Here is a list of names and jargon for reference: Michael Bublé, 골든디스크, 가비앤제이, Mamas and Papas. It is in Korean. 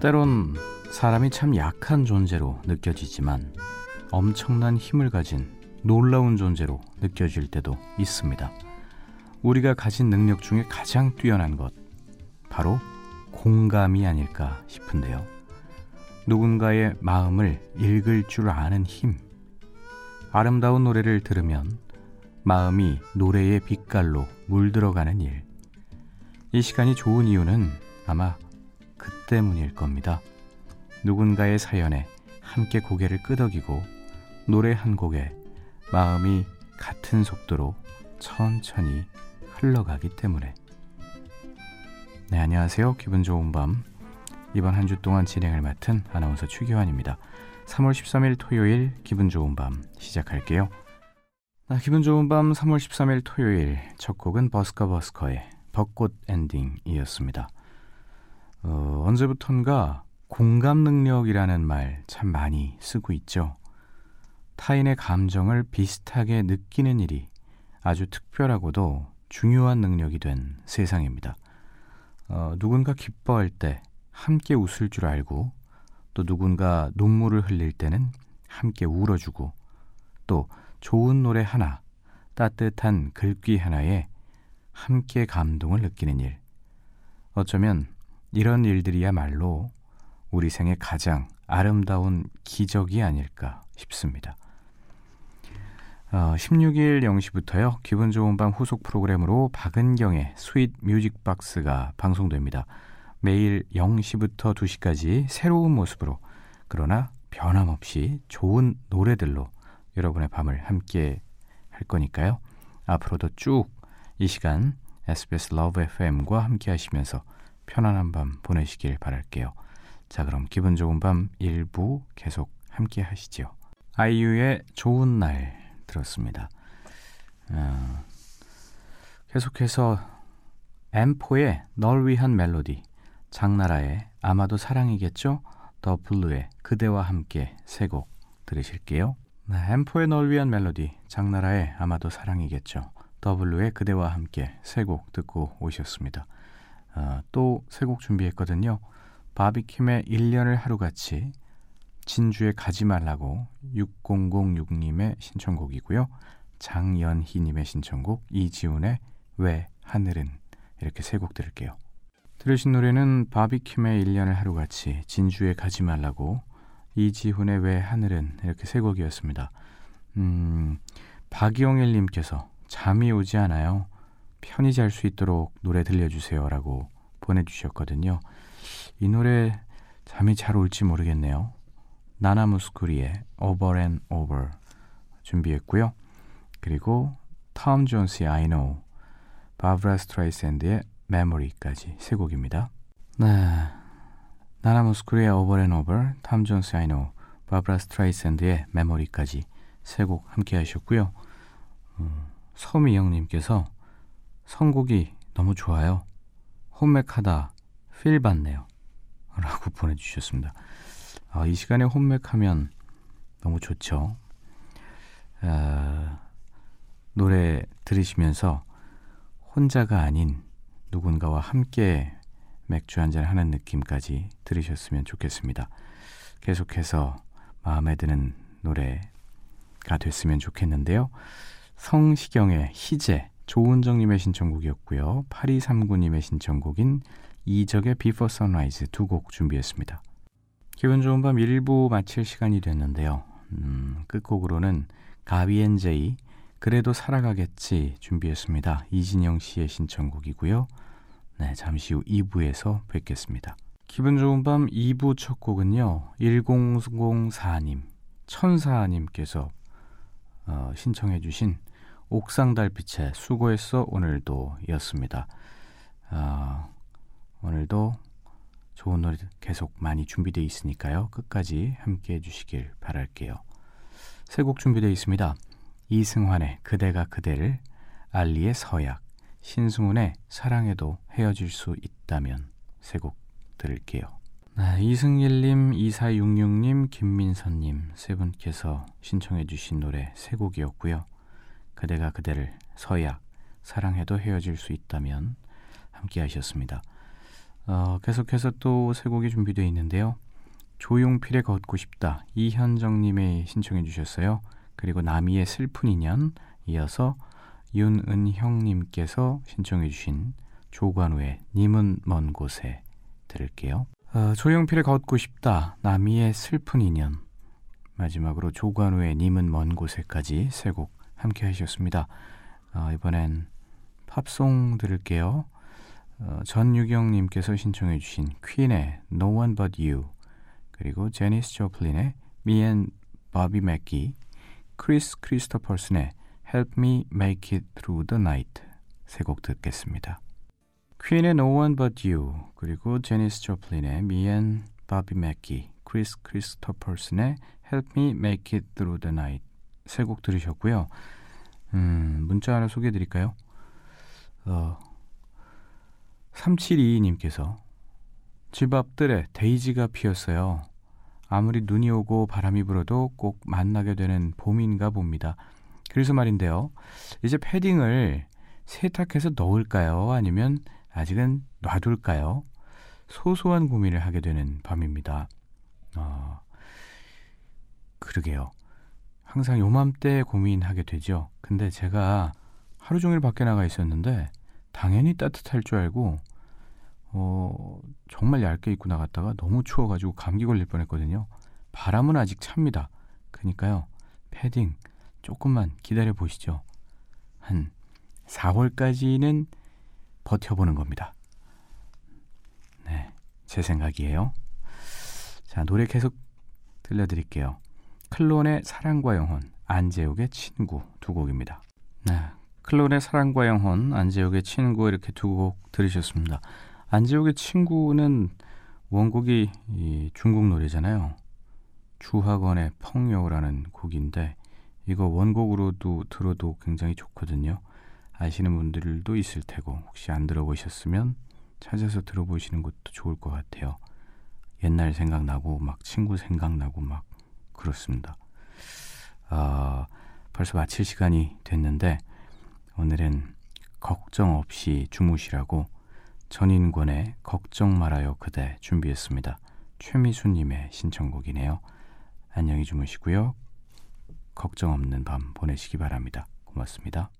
때론 사람이 참 약한 존재로 느껴지지만 엄청난 힘을 가진 놀라운 존재로 느껴질 때도 있습니다. 우리가 가진 능력 중에 가장 뛰어난 것, 바로 공감이 아닐까 싶은데요. 누군가의 마음을 읽을 줄 아는 힘. 아름다운 노래를 들으면 마음이 노래의 빛깔로 물들어가는 일. 이 시간이 좋은 이유는 아마 그 때문일 겁니다. 누군가의 사연에 함께 고개를 끄덕이고 노래 한 곡에 마음이 같은 속도로 천천히 흘러가기 때문에. 네, 안녕하세요. 기분 좋은 밤. 이번 한 주 동안 진행을 맡은 아나운서 추기환입니다. 3월 13일 토요일 기분 좋은 밤 시작할게요. 기분 좋은 밤 3월 13일 토요일 첫 곡은 버스커버스커의 벚꽃 엔딩이었습니다. 언제부턴가 공감 능력이라는 말 참 많이 쓰고 있죠. 타인의 감정을 비슷하게 느끼는 일이 아주 특별하고도 중요한 능력이 된 세상입니다. 누군가 기뻐할 때 함께 웃을 줄 알고, 또 누군가 눈물을 흘릴 때는 함께 울어주고, 또 좋은 노래 하나, 따뜻한 글귀 하나에 함께 감동을 느끼는 일. 어쩌면 이런 일들이야말로 우리 생의 가장 아름다운 기적이 아닐까 싶습니다. 16일 0시부터요. 기분 좋은 밤 후속 프로그램으로 박은경의 스윗 뮤직박스가 방송됩니다. 매일 0시부터 2시까지 새로운 모습으로, 그러나 변함없이 좋은 노래들로 여러분의 밤을 함께 할 거니까요. 앞으로도 쭉 이 시간 SBS 러브 FM과 함께 하시면서 편안한 밤 보내시길 바랄게요. 자, 그럼 기분 좋은 밤 1부 계속 함께 하시죠. 아이유의 좋은 날 들었습니다. 계속해서 M4의 널 위한 멜로디, 장나라의 아마도 사랑이겠죠? 더 블루의 그대와 함께 세 곡 들으실게요. M4의 널 위한 멜로디, 장나라의 아마도 사랑이겠죠? 더 블루의 그대와 함께 세 곡 듣고 오셨습니다. 또 세 곡 준비했거든요. 바비킴의 1년을 하루같이, 진주에 가지 말라고 6006님의 신청곡이고요. 장연희님의 신청곡, 이지훈의 왜 하늘은, 이렇게 세 곡 들을게요. 들으신 노래는 바비킴의 1년을 하루같이, 진주에 가지 말라고, 이지훈의 왜 하늘은, 이렇게 세 곡이었습니다. 박영일님께서 잠이 오지 않아요. 편히 잘 수 있도록 노래 들려주세요 라고 보내주셨거든요. 이 노래 잠이 잘 올지 모르겠네요. 나나무스쿠리의 Over and Over 준비했고요. 그리고 톰 존스의 I Know, 바브라 스트라이샌드의 메모리까지 세 곡입니다. 네, 나나무스쿠리의 Over and Over, 톰 존스 I Know, 바브라 스트라이샌드의 메모리까지 세 곡 함께 하셨고요. 서미영님께서 선곡이 너무 좋아요. 홈맥하다 필 받네요 라고 보내주셨습니다. 이 시간에 홈맥하면 너무 좋죠. 노래 들으시면서 혼자가 아닌 누군가와 함께 맥주 한잔 하는 느낌까지 들으셨으면 좋겠습니다. 계속해서 마음에 드는 노래가 됐으면 좋겠는데요. 성시경의 희재, 조은정님의 신청곡이었고요. 8239님의 신청곡인 이적의 비포 선라이즈 두 곡 준비했습니다. 기분 좋은 밤 1부 마칠 시간이 됐는데요. 끝곡으로는 가비앤제이 그래도 살아가겠지 준비했습니다. 이진영 씨의 신청곡이고요. 네, 잠시 후 2부에서 뵙겠습니다. 기분 좋은 밤 2부 첫 곡은요, 1004님, 천사님께서 신청해 주신 옥상 달빛에 수고했어 오늘도 였습니다. 오늘도 좋은 노래 계속 많이 준비되어 있으니까요. 끝까지 함께해 주시길 바랄게요. 세 곡 준비되어 있습니다. 이승환의 그대가 그대를, 알리의 서약, 신승훈의 사랑해도 헤어질 수 있다면 세 곡 들을게요. 네, 이승일님, 2466님, 김민선님 세 분께서 신청해 주신 노래 세 곡이었고요. 그대가 그대를, 서약, 사랑해도 헤어질 수 있다면 함께 하셨습니다. 계속해서 또 세 곡이 준비되어 있는데요. 조용필의 걷고 싶다, 이현정님의 신청해 주셨어요. 그리고 남이의 슬픈 인연, 이어서 윤은형님께서 신청해 주신 조관우의 님은 먼 곳에 들을게요. 조용필의 걷고 싶다, 남이의 슬픈 인연, 마지막으로 조관우의 님은 먼 곳에까지 세 곡 함께 하셨습니다. 이번엔 팝송 들을게요. 전유경님께서 신청해 주신 퀸의 No One But You, 그리고 제니스 조플린의 Me and Bobby Mackey, 크리스 크리스토퍼슨의 Help Me Make It Through the Night 세 곡 듣겠습니다. 퀸의 No One But You, 그리고 제니스 조플린의 Me and Bobby Mackey, 크리스 크리스토퍼슨의 Help Me Make It Through the Night 세 곡 들으셨고요. 문자 하나 소개해드릴까요? 3722님께서 집 앞들에 데이지가 피었어요. 아무리 눈이 오고 바람이 불어도 꼭 만나게 되는 봄인가 봅니다. 그래서 말인데요, 이제 패딩을 세탁해서 넣을까요? 아니면 아직은 놔둘까요? 소소한 고민을 하게 되는 밤입니다. 그러게요. 항상 요맘때 고민하게 되죠. 근데 제가 하루 종일 밖에 나가 있었는데 당연히 따뜻할 줄 알고 정말 얇게 입고 나갔다가 너무 추워가지고 감기 걸릴 뻔했거든요. 바람은 아직 찹니다. 그러니까요, 패딩 조금만 기다려 보시죠. 한 4월까지는 버텨보는 겁니다. 네, 제 생각이에요. 자, 노래 계속 들려드릴게요. 클론의 사랑과 영혼, 안재욱의 친구 두 곡입니다. 네, 클론의 사랑과 영혼, 안재욱의 친구 이렇게 두 곡 들으셨습니다. 안재욱의 친구는 원곡이 이 중국 노래잖아요. 주학원의 펑여우라는 곡인데 이거 원곡으로도 들어도 굉장히 좋거든요. 아시는 분들도 있을 테고 혹시 안 들어보셨으면 찾아서 들어보시는 것도 좋을 것 같아요. 옛날 생각나고 막 친구 생각나고 막 그렇습니다. 벌써 마칠 시간이 됐는데 오늘은 걱정 없이 주무시라고 전인권의 걱정 말아요 그대 준비했습니다. 최미수님의 신청곡이네요. 안녕히 주무시고요. 걱정 없는 밤 보내시기 바랍니다. 고맙습니다.